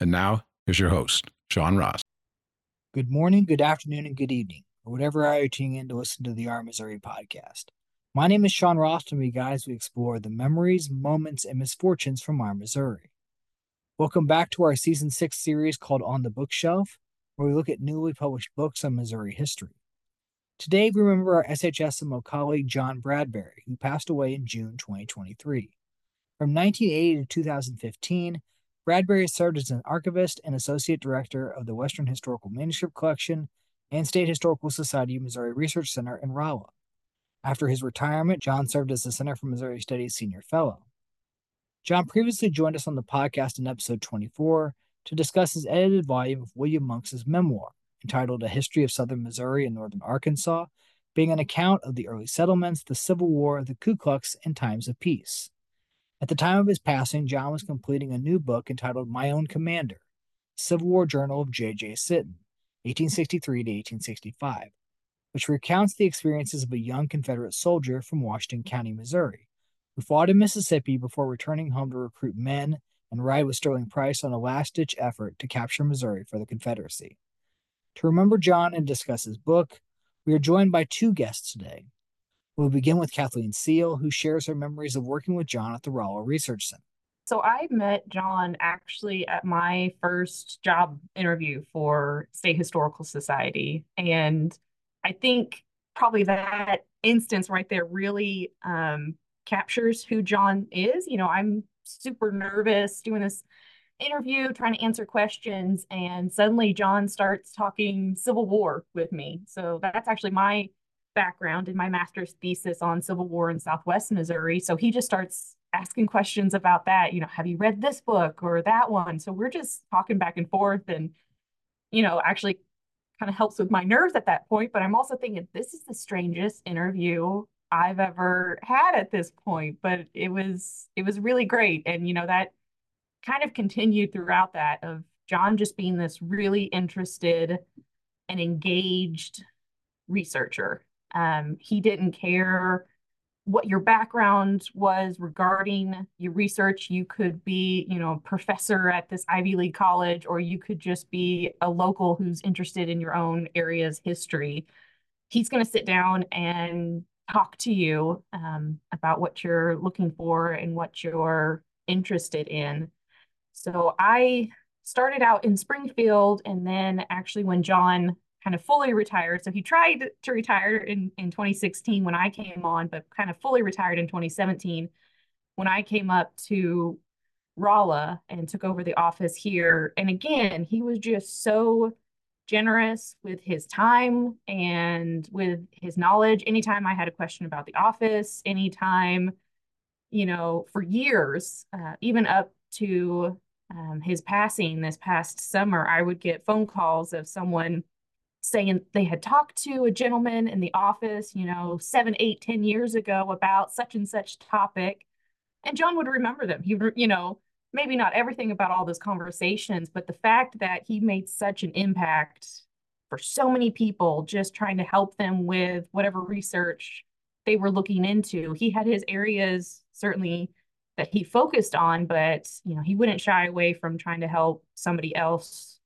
And now, here's your host, Sean Ross. Good morning, good afternoon, and good evening, or whatever hour you're tuning in to listen to the Our Missouri podcast. My name is Sean Ross, and we explore the memories, moments, and misfortunes from Our Missouri. Welcome back to our Season 6 series called On the Bookshelf, where we look at newly published books on Missouri history. Today, we remember our SHSMO colleague, John Bradbury, who passed away in June 2023. From 1980 to 2015, Bradbury served as an archivist and associate director of the Western Historical Manuscript Collection and State Historical Society of Missouri Research Center in Rolla. After his retirement, John served as the Center for Missouri Studies Senior Fellow. John previously joined us on the podcast in episode 24 to discuss his edited volume of William Monks' memoir, entitled A History of Southern Missouri and Northern Arkansas, being an account of the early settlements, the Civil War, the Ku Klux, and times of peace. At the time of his passing, John was completing a new book entitled My Own Commander, Civil War Journal of J.J. Sitton, 1863 to 1865. Which recounts the experiences of a young Confederate soldier from Washington County, Missouri, who fought in Mississippi before returning home to recruit men and ride with Sterling Price on a last-ditch effort to capture Missouri for the Confederacy. To remember John and discuss his book, we are joined by two guests today. We'll begin with Kathleen Seale, who shares her memories of working with John at the Rolla Research Center. So I met John actually at my first job interview for State Historical Society, and I think probably that instance right there really captures who John is. You know, I'm super nervous doing this interview, trying to answer questions, and suddenly John starts talking Civil War with me. So that's actually my background in my master's thesis on Civil War in Southwest Missouri. So he just starts asking questions about that. You know, have you read this book or that one? So we're just talking back and forth and, you know, actually kind of helps with my nerves at that point, but I'm also thinking this is the strangest interview I've ever had at this point, but it was really great. And, you know, that kind of continued throughout that of John just being this really interested and engaged researcher. He didn't care what your background was regarding your research. You could be, you know, a professor at this Ivy League college, or you could just be a local who's interested in your own area's history. He's going to sit down and talk to you about what you're looking for and what you're interested in. So I started out in Springfield, and then actually when John kind of fully retired. So he tried to retire in 2016 when I came on, but kind of fully retired in 2017 when I came up to Rolla and took over the office here. And again, he was just so generous with his time and with his knowledge. Anytime I had a question about the office, anytime, you know, for years, even up to his passing this past summer, I would get phone calls of someone saying they had talked to a gentleman in the office, you know, 7, 8, 10 years ago about such and such topic. And John would remember them. He, you know, maybe not everything about all those conversations, but the fact that he made such an impact for so many people, just trying to help them with whatever research they were looking into. He had his areas certainly that he focused on, but, you know, he wouldn't shy away from trying to help somebody else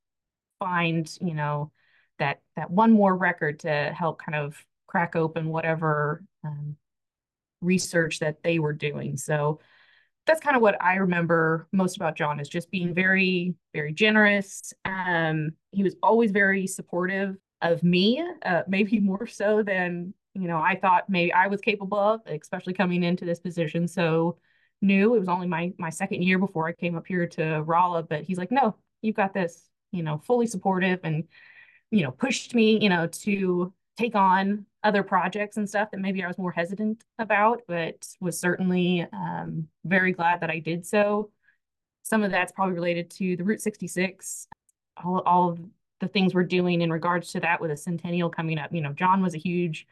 find, you know, that one more record to help kind of crack open whatever research that they were doing. So that's kind of what I remember most about John, is just being very, very generous. He was always very supportive of me, maybe more so than, you know, I thought maybe I was capable of, especially coming into this position so new. It was only my second year before I came up here to Rolla, but he's like, no, you've got this, you know, fully supportive, and, you know, pushed me, you know, to take on other projects and stuff that maybe I was more hesitant about, but was certainly very glad that I did so. Some of that's probably related to the Route 66, all of the things we're doing in regards to that with a centennial coming up. You know, John was a huge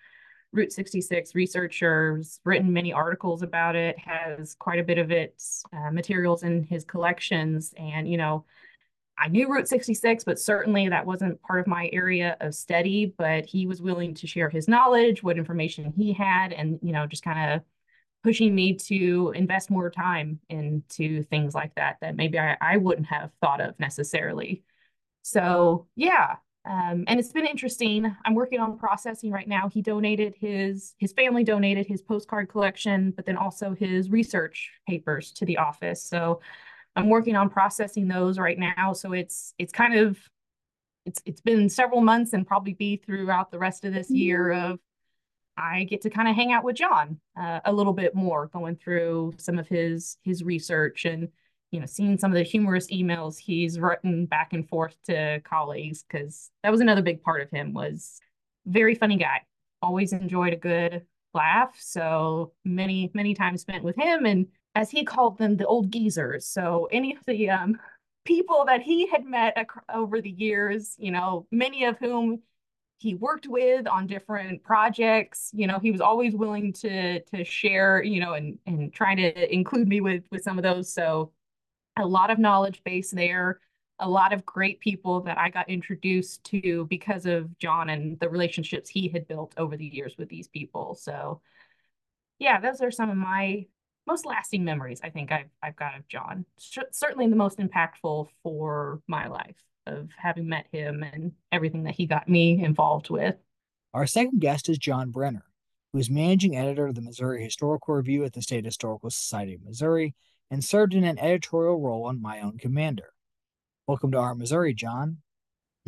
Route 66 researcher, has written many articles about it, has quite a bit of its materials in his collections. And, you know, I knew Route 66, but certainly that wasn't part of my area of study, but he was willing to share his knowledge, what information he had, and, you know, just kind of pushing me to invest more time into things like that, that maybe I wouldn't have thought of necessarily. So, yeah. And it's been interesting. I'm working on processing right now. He donated his family donated his postcard collection, but then also his research papers to the office. So I'm working on processing those right now. So it's been several months and probably be throughout the rest of this year of, I get to kind of hang out with John a little bit more, going through some of his research and, you know, seeing some of the humorous emails he's written back and forth to colleagues, because that was another big part of him, was very funny guy. Always enjoyed a good laugh. So many, many times spent with him, and as he called them, the old geezers. So any of the people that he had met over the years, you know, many of whom he worked with on different projects, you know, he was always willing to share, you know, and trying to include me with some of those. So a lot of knowledge base there, a lot of great people that I got introduced to because of John and the relationships he had built over the years with these people. So yeah, those are some of my most lasting memories I think I've got of John. Certainly the most impactful for my life, of having met him and everything that he got me involved with. Our second guest is John Brenner, who is managing editor of the Missouri Historical Review at the State Historical Society of Missouri, and served in an editorial role on My Own Commander. Welcome to our Missouri, John.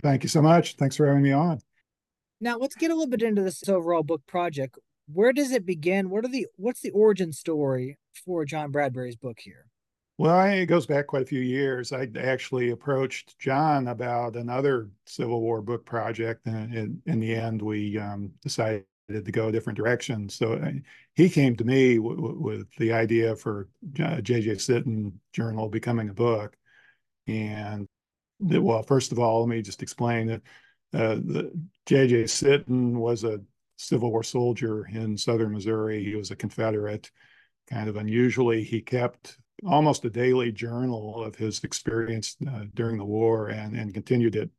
Thank you so much. Thanks for having me on. Now, let's get a little bit into this overall book project. Where does it begin? What's the origin story for John Bradbury's book here? Well, it goes back quite a few years. I actually approached John about another Civil War book project, and in the end, we decided to go a different direction. So he came to me with the idea for J.J. Sitton journal becoming a book. And well, first of all, let me just explain that J.J. Sitton was a Civil War soldier in southern Missouri. He was a Confederate. Kind of unusually, he kept almost a daily journal of his experience during the war, and continued it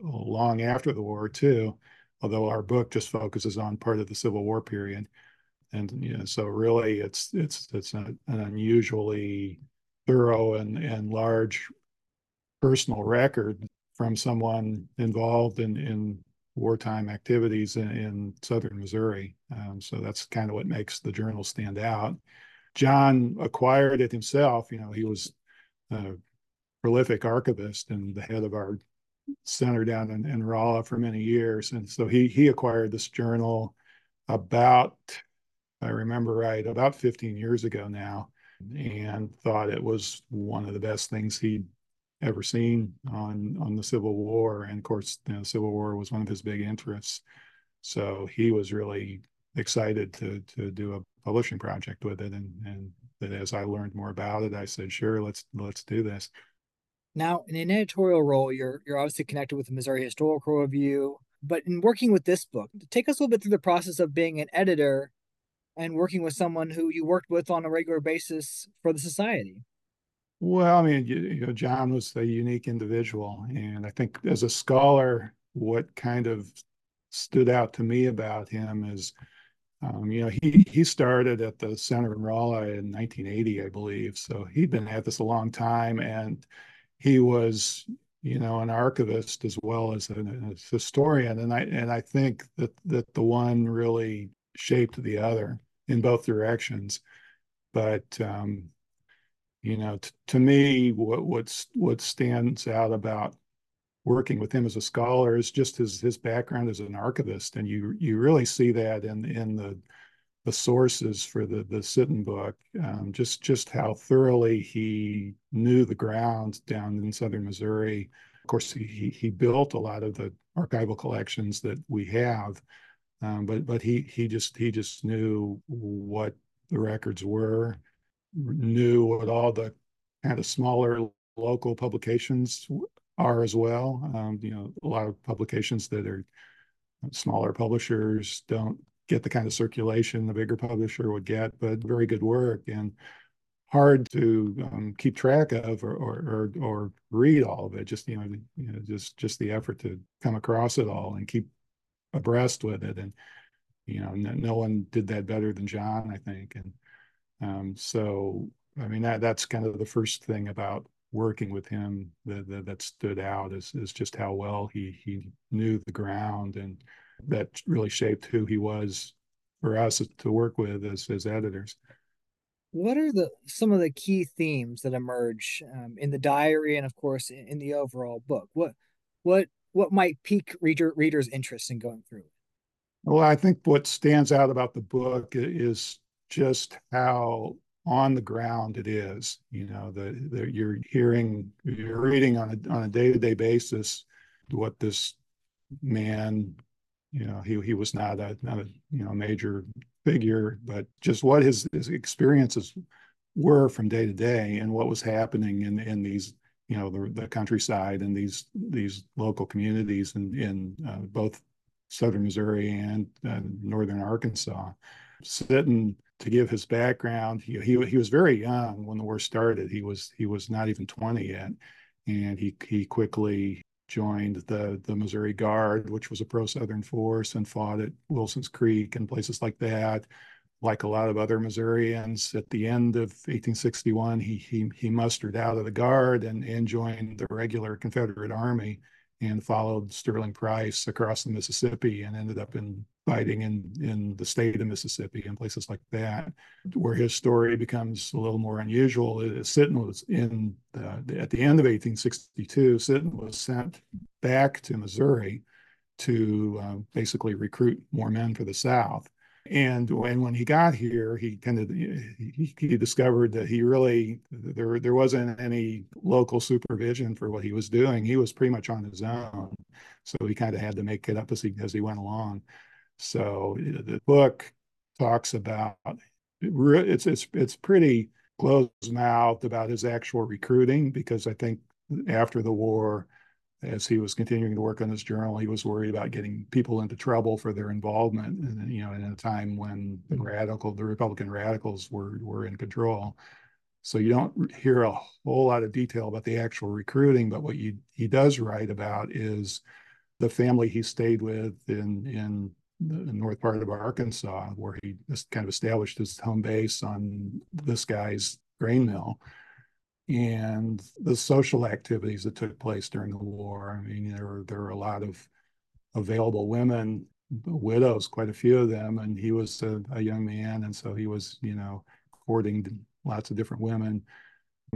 long after the war too, although our book just focuses on part of the Civil War period. And, you know, so really it's an unusually thorough and large personal record from someone involved in wartime activities in southern Missouri. So that's kind of what makes the journal stand out. John acquired it himself. You know, he was a prolific archivist and the head of our center down in Rolla for many years. And so he acquired this journal about, if I remember right, about 15 years ago now, and thought it was one of the best things he'd ever seen on the Civil War. And of course, you know, the Civil War was one of his big interests. So he was really excited to do a publishing project with it, and that as I learned more about it, I said, sure, let's do this. Now, in an editorial role, you're obviously connected with the Missouri Historical Review, but in working with this book, take us a little bit through the process of being an editor and working with someone who you worked with on a regular basis for the society. Well, I mean, you know, John was a unique individual, and I think as a scholar, what kind of stood out to me about him is you know, he started at the center in Rolla in 1980, I believe. So he'd been at this a long time, and he was, you know, an archivist as well as a historian. And I think that the one really shaped the other in both directions. But you know, to me, what stands out about working with him as a scholar is just his background as an archivist. And you really see that in the sources for the Sitton book, just how thoroughly he knew the ground down in southern Missouri. Of course, he built a lot of the archival collections that we have, but he just knew what the records were, knew what all the kind of smaller local publications are as well. You know, a lot of publications that are smaller publishers don't get the kind of circulation the bigger publisher would get, but very good work and hard to keep track of or read all of it. Just, just the effort to come across it all and keep abreast with it. And, you know, no one did that better than John, I think. And so, I mean, that's kind of the first thing about working with him that stood out is just how well he knew the ground, and that really shaped who he was for us to work with as editors. What are some of the key themes that emerge in the diary and, of course, in the overall book? What might pique readers' interest in going through? Well, I think what stands out about the book is just how on the ground it is. You know, you're reading on a day-to-day basis what this man, you know, he was not a major figure, but just what his experiences were from day to day and what was happening in these, you know, the countryside and these local communities in both southern Missouri and northern Arkansas. Sitton, to give his background, he was very young when the war started. He was not even 20 yet, and he quickly joined the Missouri Guard, which was a pro-Southern force, and fought at Wilson's Creek and places like that. Like a lot of other Missourians, at the end of 1861, he mustered out of the Guard and joined the regular Confederate Army and followed Sterling Price across the Mississippi and ended up fighting in the state of Mississippi and places like that. Where his story becomes a little more unusual is Sitton was at the end of 1862, Sitton was sent back to Missouri to basically recruit more men for the South. And when he got here, he discovered that there wasn't any local supervision for what he was doing. He was pretty much on his own. So he kind of had to make it up as he went along. So the book talks about, it's pretty close-mouthed about his actual recruiting, because I think after the war, as he was continuing to work on his journal, he was worried about getting people into trouble for their involvement, and, you know, in a time when the Republican radicals were in control. So you don't hear a whole lot of detail about the actual recruiting, but what he does write about is the family he stayed with in the north part of Arkansas, where he just kind of established his home base on this guy's grain mill, and the social activities that took place during the war. I mean, there were a lot of available women, widows, quite a few of them, and he was a young man, and so he was, you know, courting lots of different women.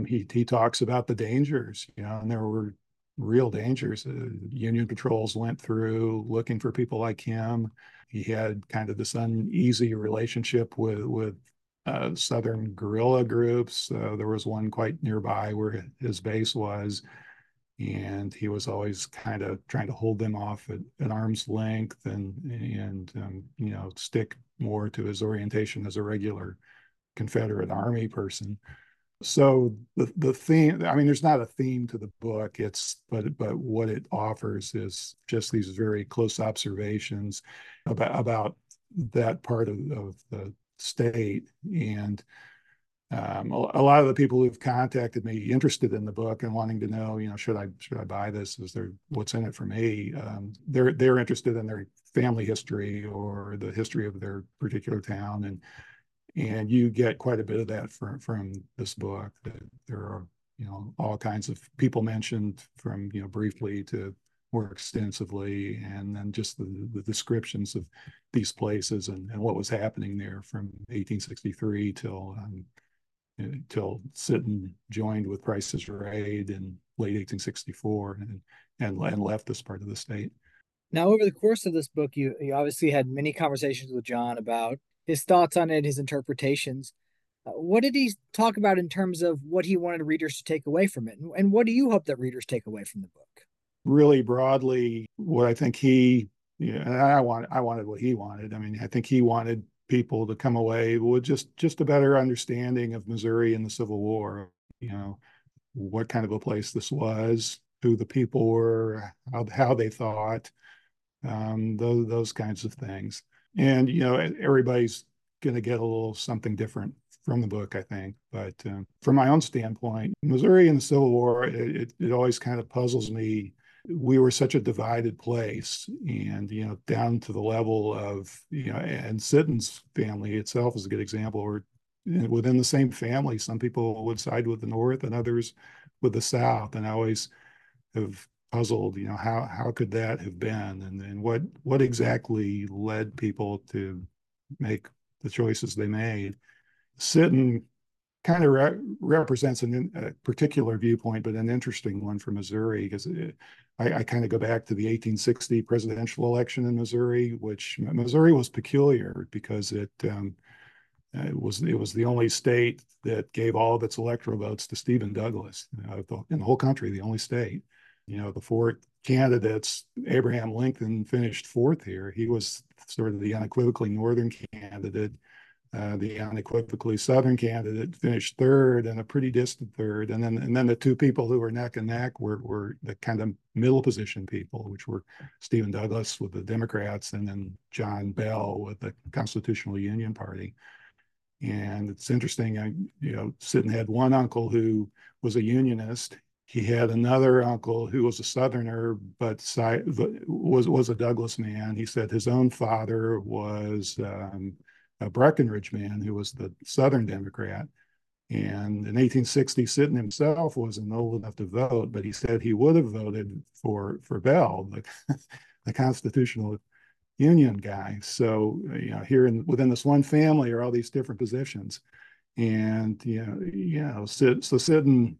He talks about the dangers, you know, and there were real dangers. Union patrols went through looking for people like him. He had kind of this uneasy relationship with Southern guerrilla groups. There was one quite nearby where his base was, and he was always kind of trying to hold them off at arm's length and you know, stick more to his orientation as a regular Confederate Army person. So the theme, I mean, there's not a theme to the book, but what it offers is just these very close observations about that part of the state. And a lot of the people who've contacted me interested in the book and wanting to know, you know, should I buy this? What's in it for me? They're interested in their family history or the history of their particular town, and you get quite a bit of that from this book. There are, you know, all kinds of people mentioned, from, you know, briefly to more extensively, and then just the descriptions of these places and what was happening there from 1863 till Sitton joined with Price's raid in late 1864 and left this part of the state. Now, over the course of this book, you obviously had many conversations with John about his thoughts on it, his interpretations. What did he talk about in terms of what he wanted readers to take away from it? And what do you hope that readers take away from the book? Really broadly, what I think I wanted what he wanted. I mean, I think he wanted people to come away with just a better understanding of Missouri and the Civil War. You know, what kind of a place this was, who the people were, how they thought, those kinds of things. And, you know, everybody's going to get a little something different from the book, I think. But from my own standpoint, Missouri in the Civil War, it always kind of puzzles me. We were such a divided place, and, you know, down to the level of, you know, and Sitton's family itself is a good example, or within the same family, some people would side with the North and others with the South. And I always have puzzled, you know, how could that have been? And what exactly led people to make the choices they made? Sitton kind of represents a particular viewpoint, but an interesting one for Missouri, because I kind of go back to the 1860 presidential election in Missouri, which Missouri was peculiar because it was the only state that gave all of its electoral votes to Stephen Douglas, you know, in the whole country, the only state. You know, the four candidates, Abraham Lincoln finished fourth here. He was sort of the unequivocally northern candidate. The unequivocally southern candidate finished third, and a pretty distant third. And then the two people who were neck and neck were the kind of middle position people, which were Stephen Douglas with the Democrats and then John Bell with the Constitutional Union Party. And it's interesting, you know, Sitton had one uncle who was a Unionist. He had another uncle who was a Southerner, but was a Douglas man. He said his own father was a Breckinridge man who was the Southern Democrat. And in 1860, Sitton himself wasn't old enough to vote, but he said he would have voted for Bell, the Constitutional Union guy. So, you know, here within this one family are all these different positions. And, you know, so Sitton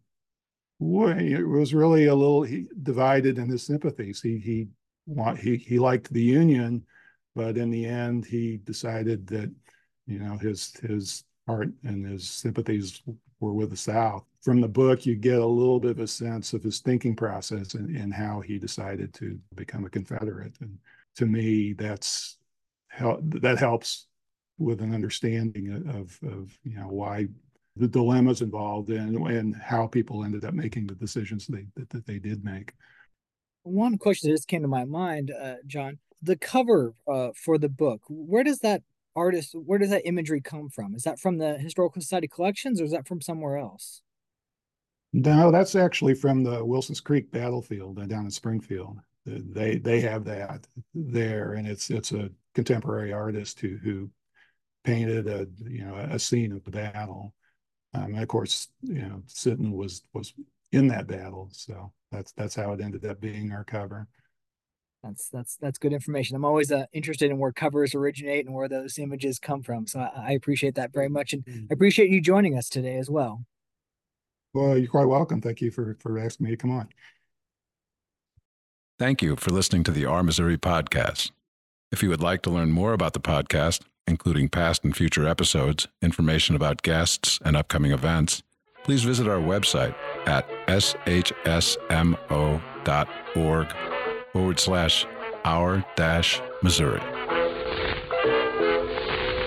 was really a little divided in his sympathies. He liked the Union, but in the end, he decided that, you know, his heart and his sympathies were with the South. From the book, you get a little bit of a sense of his thinking process and how he decided to become a Confederate. And to me, that helps with an understanding of you know, why the dilemmas involved and how people ended up making the decisions that they did make. One question that just came to my mind, John. The cover for the book, where does that imagery come from? Is that from the Historical Society collections, or is that from somewhere else? No, that's actually from the Wilson's Creek battlefield down in Springfield. They have that there, and it's a contemporary artist who painted a scene of the battle. And of course, you know, Sitton was in that battle, so that's how it ended up being our cover. That's good information. I'm always interested in where covers originate and where those images come from. So I appreciate that very much. And I appreciate you joining us today as well. Well, you're quite welcome. Thank you for asking me to come on. Thank you for listening to the Our Missouri podcast. If you would like to learn more about the podcast, including past and future episodes, information about guests and upcoming events, please visit our website at shsmo.org/our-Missouri.